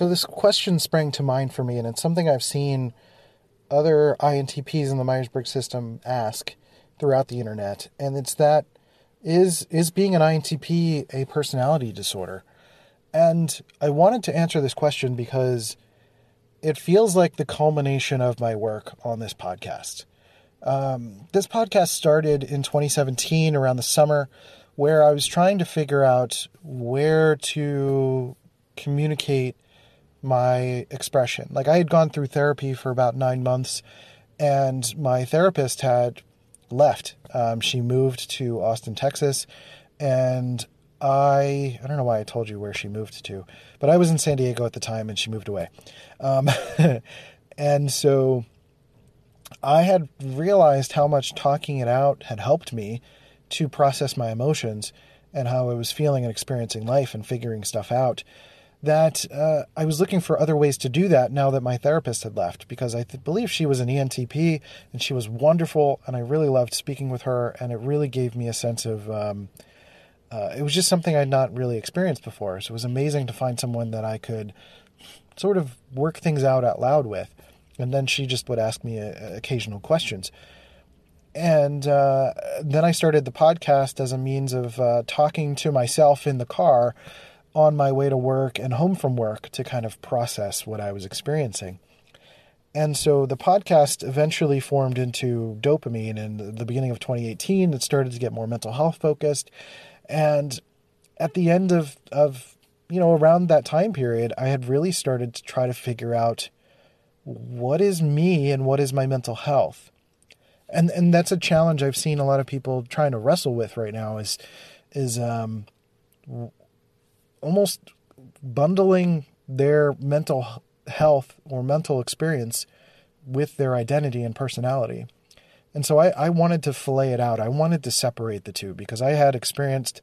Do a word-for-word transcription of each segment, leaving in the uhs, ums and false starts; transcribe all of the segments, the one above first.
So this question sprang to mind for me, and it's something I've seen other I N T Ps in the Myers-Briggs system ask throughout the internet, and it's that, is is being an I N T P a personality disorder? And I wanted to answer this question because it feels like the culmination of my work on this podcast. Um, this podcast started in twenty seventeen, around the summer, where I was trying to figure out where to communicate my expression. Like, I had gone through therapy for about nine months, and my therapist had left. Um, she moved to Austin, Texas, and I, I don't know why I told you where she moved to, but I was in San Diego at the time and she moved away. Um, and so I had realized how much talking it out had helped me to process my emotions and how I was feeling and experiencing life and figuring stuff out, that uh, I was looking for other ways to do that now that my therapist had left, because I th- believe she was an E N T P and she was wonderful, and I really loved speaking with her, and it really gave me a sense of... Um, Uh, it was just something I'd not really experienced before. So it was amazing to find someone that I could sort of work things out out loud with. And then she just would ask me a, a occasional questions. And uh, then I started the podcast as a means of uh, talking to myself in the car on my way to work and home from work to kind of process what I was experiencing. And so the podcast eventually formed into Dopamine in the beginning of twenty eighteen. It started to get more mental health focused. And at the end of, of, you know, around that time period, I had really started to try to figure out what is me and what is my mental health. And and that's a challenge I've seen a lot of people trying to wrestle with right now, is, is um, almost bundling their mental health or mental experience with their identity and personality. And so I, I wanted to fillet it out. I wanted to separate the two, because I had experienced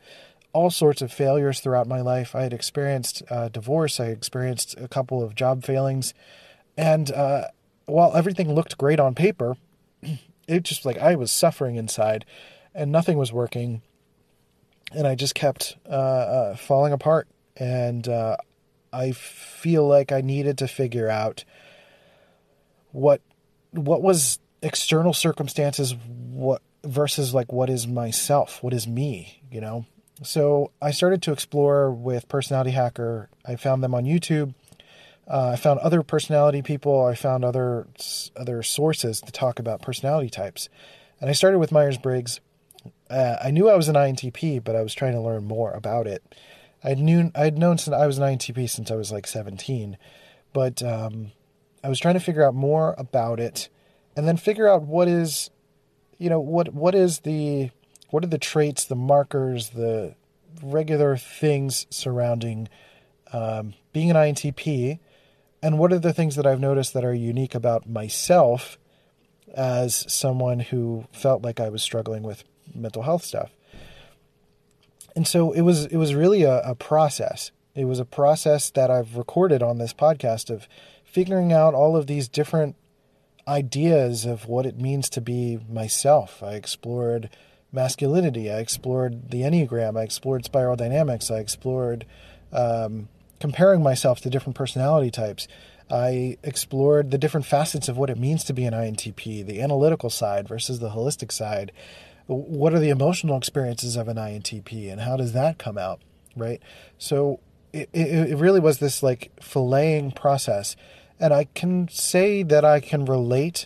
all sorts of failures throughout my life. I had experienced uh, divorce. I experienced a couple of job failings. And uh, while everything looked great on paper, it just, like, I was suffering inside and nothing was working. And I just kept uh, uh, falling apart. And uh, I feel like I needed to figure out what what was... external circumstances, what versus like what is myself, what is me, you know? So I started to explore with Personality Hacker. I found them on YouTube. Uh, I found other personality people. I found other other sources to talk about personality types. And I started with Myers-Briggs. Uh, I knew I was an I N T P, but I was trying to learn more about it. I knew I'd known since I was an I N T P since I was like seventeen, but um, I was trying to figure out more about it. And then figure out what is, you know, what what is the, what are the traits, the markers, the regular things surrounding um, being an I N T P, and what are the things that I've noticed that are unique about myself as someone who felt like I was struggling with mental health stuff. And so it was it was really a, a process. It was a process that I've recorded on this podcast of figuring out all of these different ideas of what it means to be myself. I explored masculinity. I explored the Enneagram. I explored Spiral Dynamics. I explored um, comparing myself to different personality types. I explored the different facets of what it means to be an I N T P, the analytical side versus the holistic side. What are the emotional experiences of an I N T P, and how does that come out, right? So it, it, it really was this like filleting process. And I can say that I can relate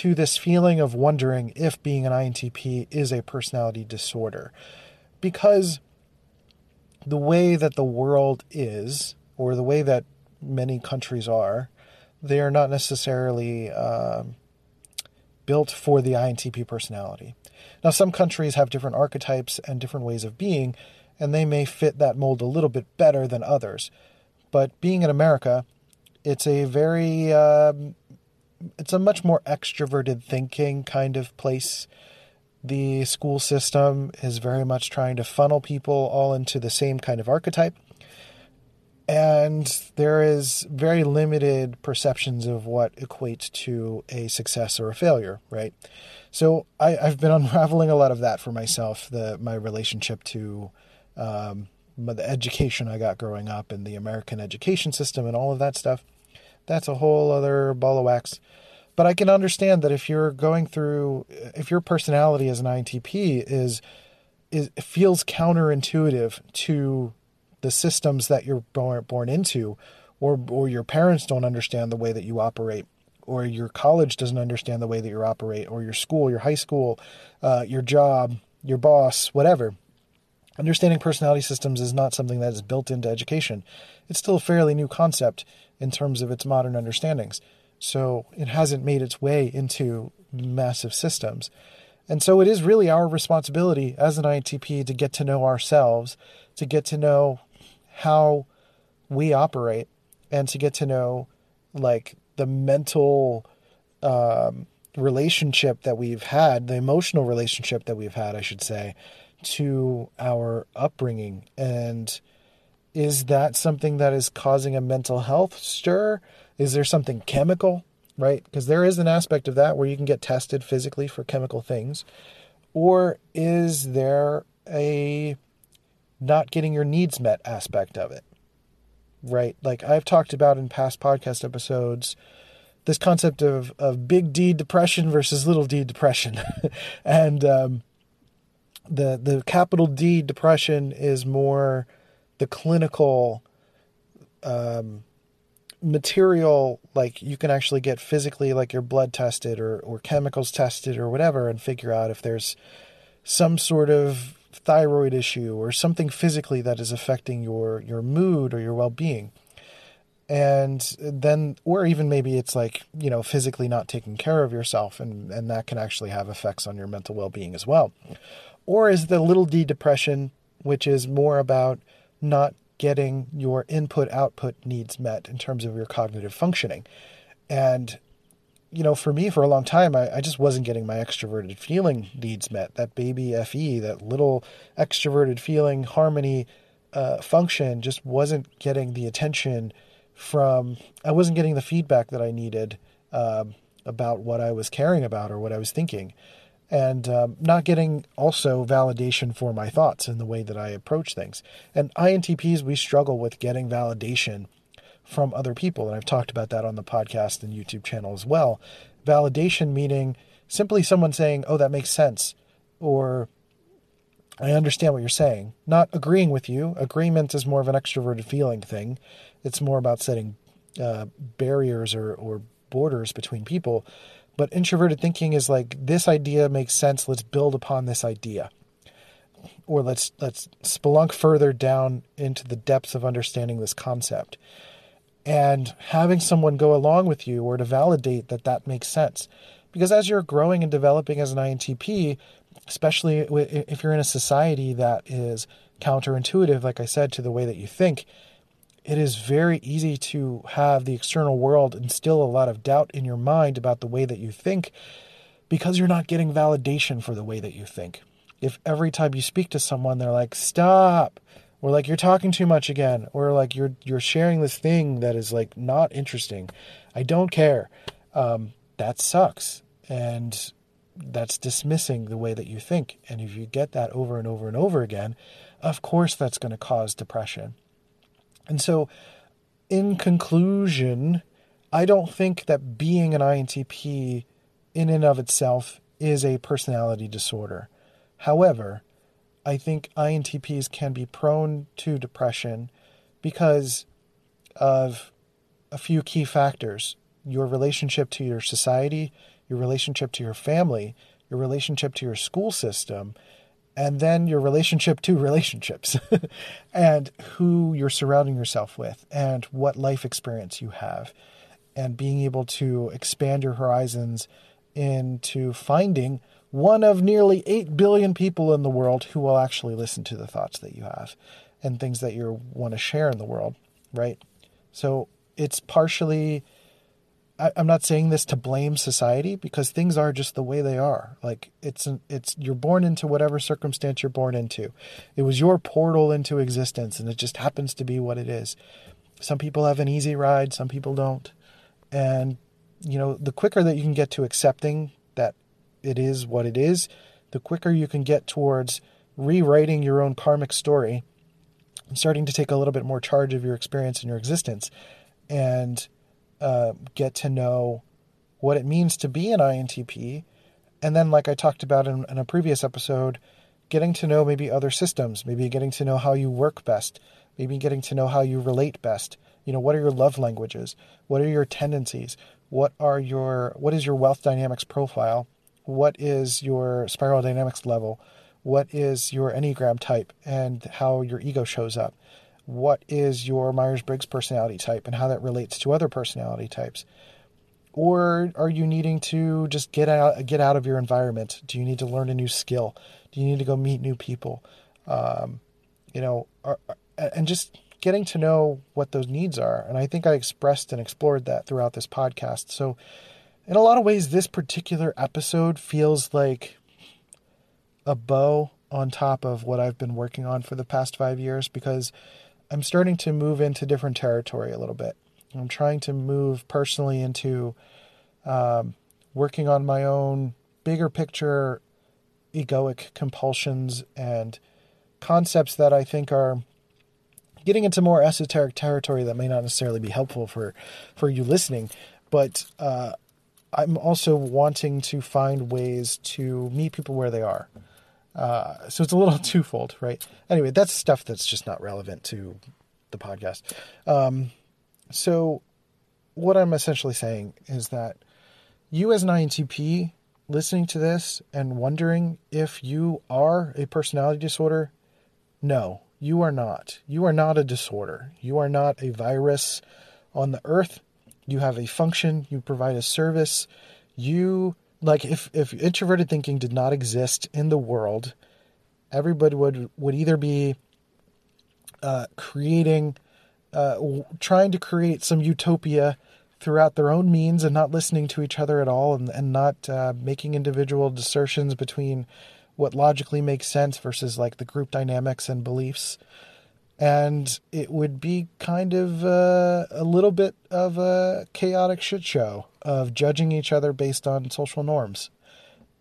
to this feeling of wondering if being an I N T P is a personality disorder, because the way that the world is, or the way that many countries are, they are not necessarily um, built for the I N T P personality. Now, some countries have different archetypes and different ways of being, and they may fit that mold a little bit better than others. But being in America... It's a very, um, it's a much more extroverted thinking kind of place. The school system is very much trying to funnel people all into the same kind of archetype. And there is very limited perceptions of what equates to a success or a failure, right? So I, I've been unraveling a lot of that for myself, the my relationship to um, the education I got growing up and the American education system and all of that stuff, that's a whole other ball of wax. But I can understand that if you're going through, if your personality as an I N T P is, is feels counterintuitive to the systems that you're born into, or or your parents don't understand the way that you operate, or your college doesn't understand the way that you operate, or your school, your high school, uh, your job, your boss, whatever. Understanding personality systems is not something that is built into education. It's still a fairly new concept in terms of its modern understandings. So it hasn't made its way into massive systems. And so it is really our responsibility as an I N T P to get to know ourselves, to get to know how we operate, and to get to know like the mental um, relationship that we've had, the emotional relationship that we've had, I should say, to our upbringing. And is that something that is causing a mental health stir? Is there something chemical, right? Because there is an aspect of that where you can get tested physically for chemical things. Or is there a not getting your needs met aspect of it, right? Like I've talked about in past podcast episodes, this concept of, of big D depression versus little D depression. And, um, The the capital D depression is more the clinical um, material, like you can actually get physically like your blood tested or, or chemicals tested or whatever and figure out if there's some sort of thyroid issue or something physically that is affecting your, your mood or your well-being. And then, or even maybe it's like, you know, physically not taking care of yourself, and, and that can actually have effects on your mental well-being as well. Or is the little D depression, which is more about not getting your input-output needs met in terms of your cognitive functioning. And, you know, for me, for a long time, I, I just wasn't getting my extroverted feeling needs met. That baby F E, that little extroverted feeling harmony uh, function just wasn't getting the attention from, I wasn't getting the feedback that I needed um, about what I was caring about or what I was thinking. And um, not getting also validation for my thoughts in the way that I approach things. And I N T Ps, we struggle with getting validation from other people. And I've talked about that on the podcast and YouTube channel as well. Validation meaning simply someone saying, oh, that makes sense. Or I understand what you're saying. Not agreeing with you. Agreement is more of an extroverted feeling thing. It's more about setting uh, barriers or, or borders between people. But introverted thinking is like, this idea makes sense. Let's build upon this idea. Or let's let's spelunk further down into the depths of understanding this concept. And having someone go along with you or to validate that that makes sense. Because as you're growing and developing as an I N T P, especially if you're in a society that is counterintuitive, like I said, to the way that you think, it is very easy to have the external world instill a lot of doubt in your mind about the way that you think because you're not getting validation for the way that you think. If every time you speak to someone, they're like, stop, or like, you're talking too much again, or like, you're you're sharing this thing that is like not interesting. I don't care. Um, that sucks. And that's dismissing the way that you think. And if you get that over and over and over again, of course that's going to cause depression. And so, in conclusion, I don't think that being an I N T P in and of itself is a personality disorder. However, I think I N T Ps can be prone to depression because of a few key factors. Your relationship to your society, your relationship to your family, your relationship to your school system, and then your relationship to relationships and who you're surrounding yourself with and what life experience you have, and being able to expand your horizons into finding one of nearly eight billion people in the world who will actually listen to the thoughts that you have and things that you want to share in the world, right? So it's partially, I, I'm not saying this to blame society, because things are just the way they are. Like it's, an, it's, you're born into whatever circumstance you're born into. It was your portal into existence, and it just happens to be what it is. Some people have an easy ride, some people don't. And you know, the quicker that you can get to accepting that it is what it is, the quicker you can get towards rewriting your own karmic story starting to take a little bit more charge of your experience and your existence, and uh, get to know what it means to be an I N T P. And then, like I talked about in, in a previous episode, getting to know maybe other systems, maybe getting to know how you work best, maybe getting to know how you relate best. You know, what are your love languages? What are your tendencies? What are your, what is your wealth dynamics profile? What is your spiral dynamics level? What is your Enneagram type and how your ego shows up? What is your Myers-Briggs personality type and how that relates to other personality types? Or are you needing to just get out, get out of your environment? Do you need to learn a new skill? Do you need to go meet new people? Um, you know, are, and just getting to know what those needs are. And I think I expressed and explored that throughout this podcast. So in a lot of ways, this particular episode feels like a bow on top of what I've been working on for the past five years, because I'm starting to move into different territory a little bit. I'm trying to move personally into um, working on my own bigger picture egoic compulsions and concepts that I think are getting into more esoteric territory that may not necessarily be helpful for, for you listening. But uh, I'm also wanting to find ways to meet people where they are. Uh, so it's a little twofold, right? Anyway, that's stuff that's just not relevant to the podcast. Um, So what I'm essentially saying is that you as an I N T P listening to this and wondering if you are a personality disorder, no, you are not. You are not a disorder. You are not a virus on the earth. You have a function. You provide a service. You, like, if, if introverted thinking did not exist in the world, everybody would, would either be uh, creating... Uh, trying to create some utopia throughout their own means and not listening to each other at all, and, and not uh, making individual dissertions between what logically makes sense versus like the group dynamics and beliefs. And it would be kind of uh, a little bit of a chaotic shit show of judging each other based on social norms.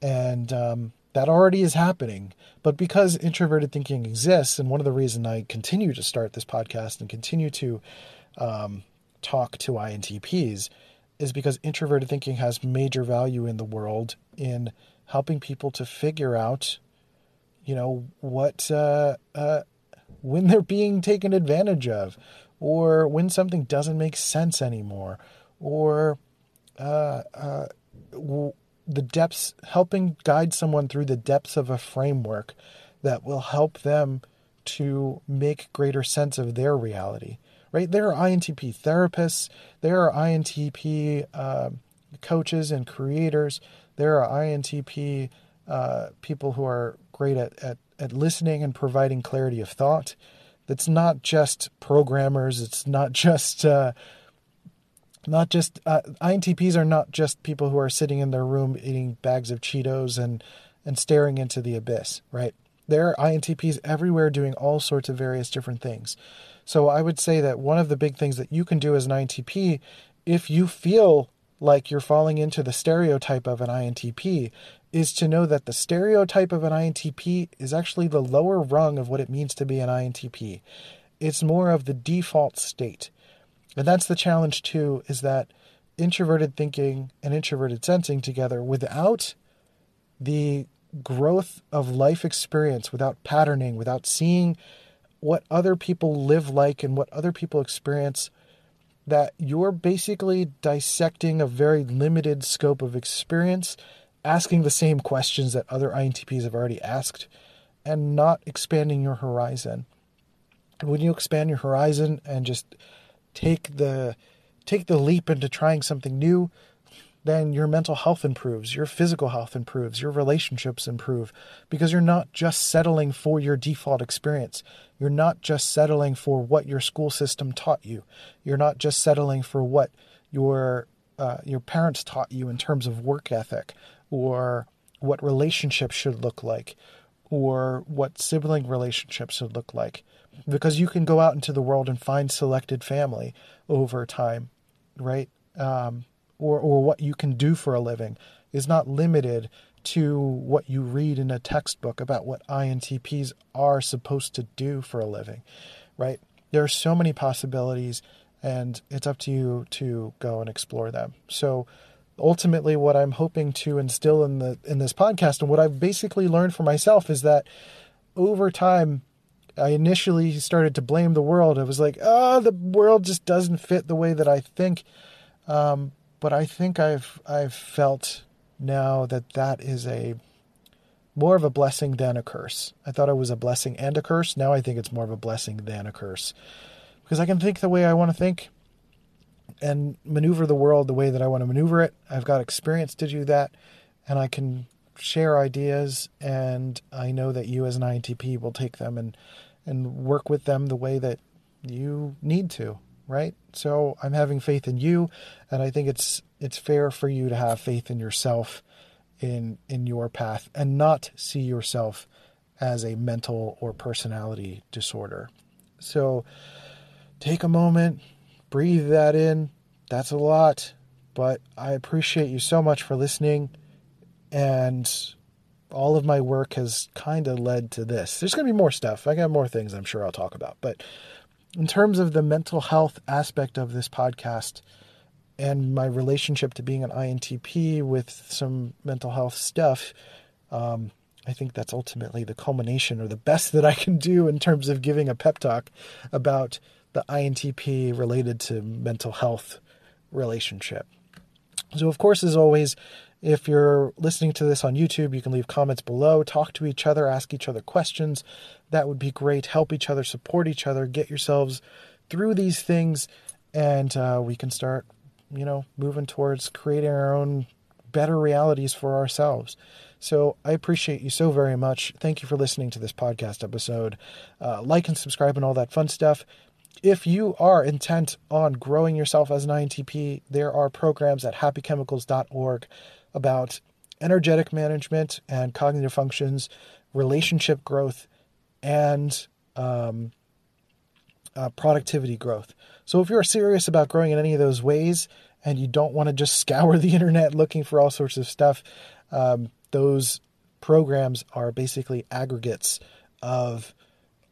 And um, that already is happening. But because introverted thinking exists, and one of the reasons I continue to start this podcast and continue to um, talk to I N T Ps is because introverted thinking has major value in the world in helping people to figure out, you know, what, uh, uh, when they're being taken advantage of, or when something doesn't make sense anymore, or, uh, uh, w- the depths, helping guide someone through the depths of a framework that will help them to make greater sense of their reality, right? There are I N T P therapists. There are I N T P uh, coaches and creators. There are I N T P uh, people who are great at, at, at listening and providing clarity of thought. That's not just programmers. It's not just... Uh, Not just uh, I N T Ps are not just people who are sitting in their room eating bags of Cheetos and, and staring into the abyss, right? There are I N T Ps everywhere doing all sorts of various different things. So I would say that one of the big things that you can do as an I N T P, if you feel like you're falling into the stereotype of an I N T P, is to know that the stereotype of an I N T P is actually the lower rung of what it means to be an I N T P. It's more of the default state. And that's the challenge too, is that introverted thinking and introverted sensing together, without the growth of life experience, without patterning, without seeing what other people live like and what other people experience, that you're basically dissecting a very limited scope of experience, asking the same questions that other I N T Ps have already asked, and not expanding your horizon. When you expand your horizon and just... Take the take the leap into trying something new, then your mental health improves, your physical health improves, your relationships improve, because you're not just settling for your default experience. You're not just settling for what your school system taught you. You're not just settling for what your uh, your parents taught you in terms of work ethic, or what relationships should look like, or what sibling relationships should look like. Because you can go out into the world and find selected family over time, right? Um, or or what you can do for a living is not limited to what you read in a textbook about what I N T Ps are supposed to do for a living. right? There are so many possibilities, and it's up to you to go and explore them. So ultimately, what I'm hoping to instill in the in this podcast, and what I've basically learned for myself, is that over time, I initially started to blame the world. I was like, oh, the world just doesn't fit the way that I think. Um, but I think I've I've felt now that that is a more of a blessing than a curse. I thought it was a blessing and a curse. Now I think it's more of a blessing than a curse, because I can think the way I want to think and maneuver the world the way that I want to maneuver it. I've got experience to do that, and I can share ideas, and I know that you as an I N T P will take them and, and work with them the way that you need to, right? So I'm having faith in you, and I think it's it's fair for you to have faith in yourself, in in your path, and not see yourself as a mental or personality disorder. So take a moment. Breathe that in. That's a lot, but I appreciate you so much for listening. And all of my work has kind of led to this. There's going to be more stuff. I got more things I'm sure I'll talk about. But in terms of the mental health aspect of this podcast and my relationship to being an I N T P with some mental health stuff, um, I think that's ultimately the culmination or the best that I can do in terms of giving a pep talk about the I N T P related to mental health relationship. So of course, as always, if you're listening to this on YouTube, you can leave comments below, talk to each other, ask each other questions. That would be great. Help each other, support each other, get yourselves through these things. And uh, we can start, you know, moving towards creating our own better realities for ourselves. So I appreciate you so very much. Thank you for listening to this podcast episode. Uh, like and subscribe and all that fun stuff. If you are intent on growing yourself as an I N T P, there are programs at happy chemicals dot org about energetic management and cognitive functions, relationship growth, and um, uh, productivity growth. So if you're serious about growing in any of those ways and you don't want to just scour the internet looking for all sorts of stuff, um, those programs are basically aggregates of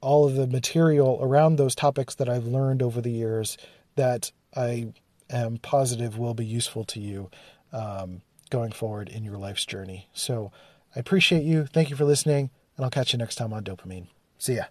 all of the material around those topics that I've learned over the years that I am positive will be useful to you um, going forward in your life's journey. So I appreciate you. Thank you for listening, and I'll catch you next time on Dopamine. See ya.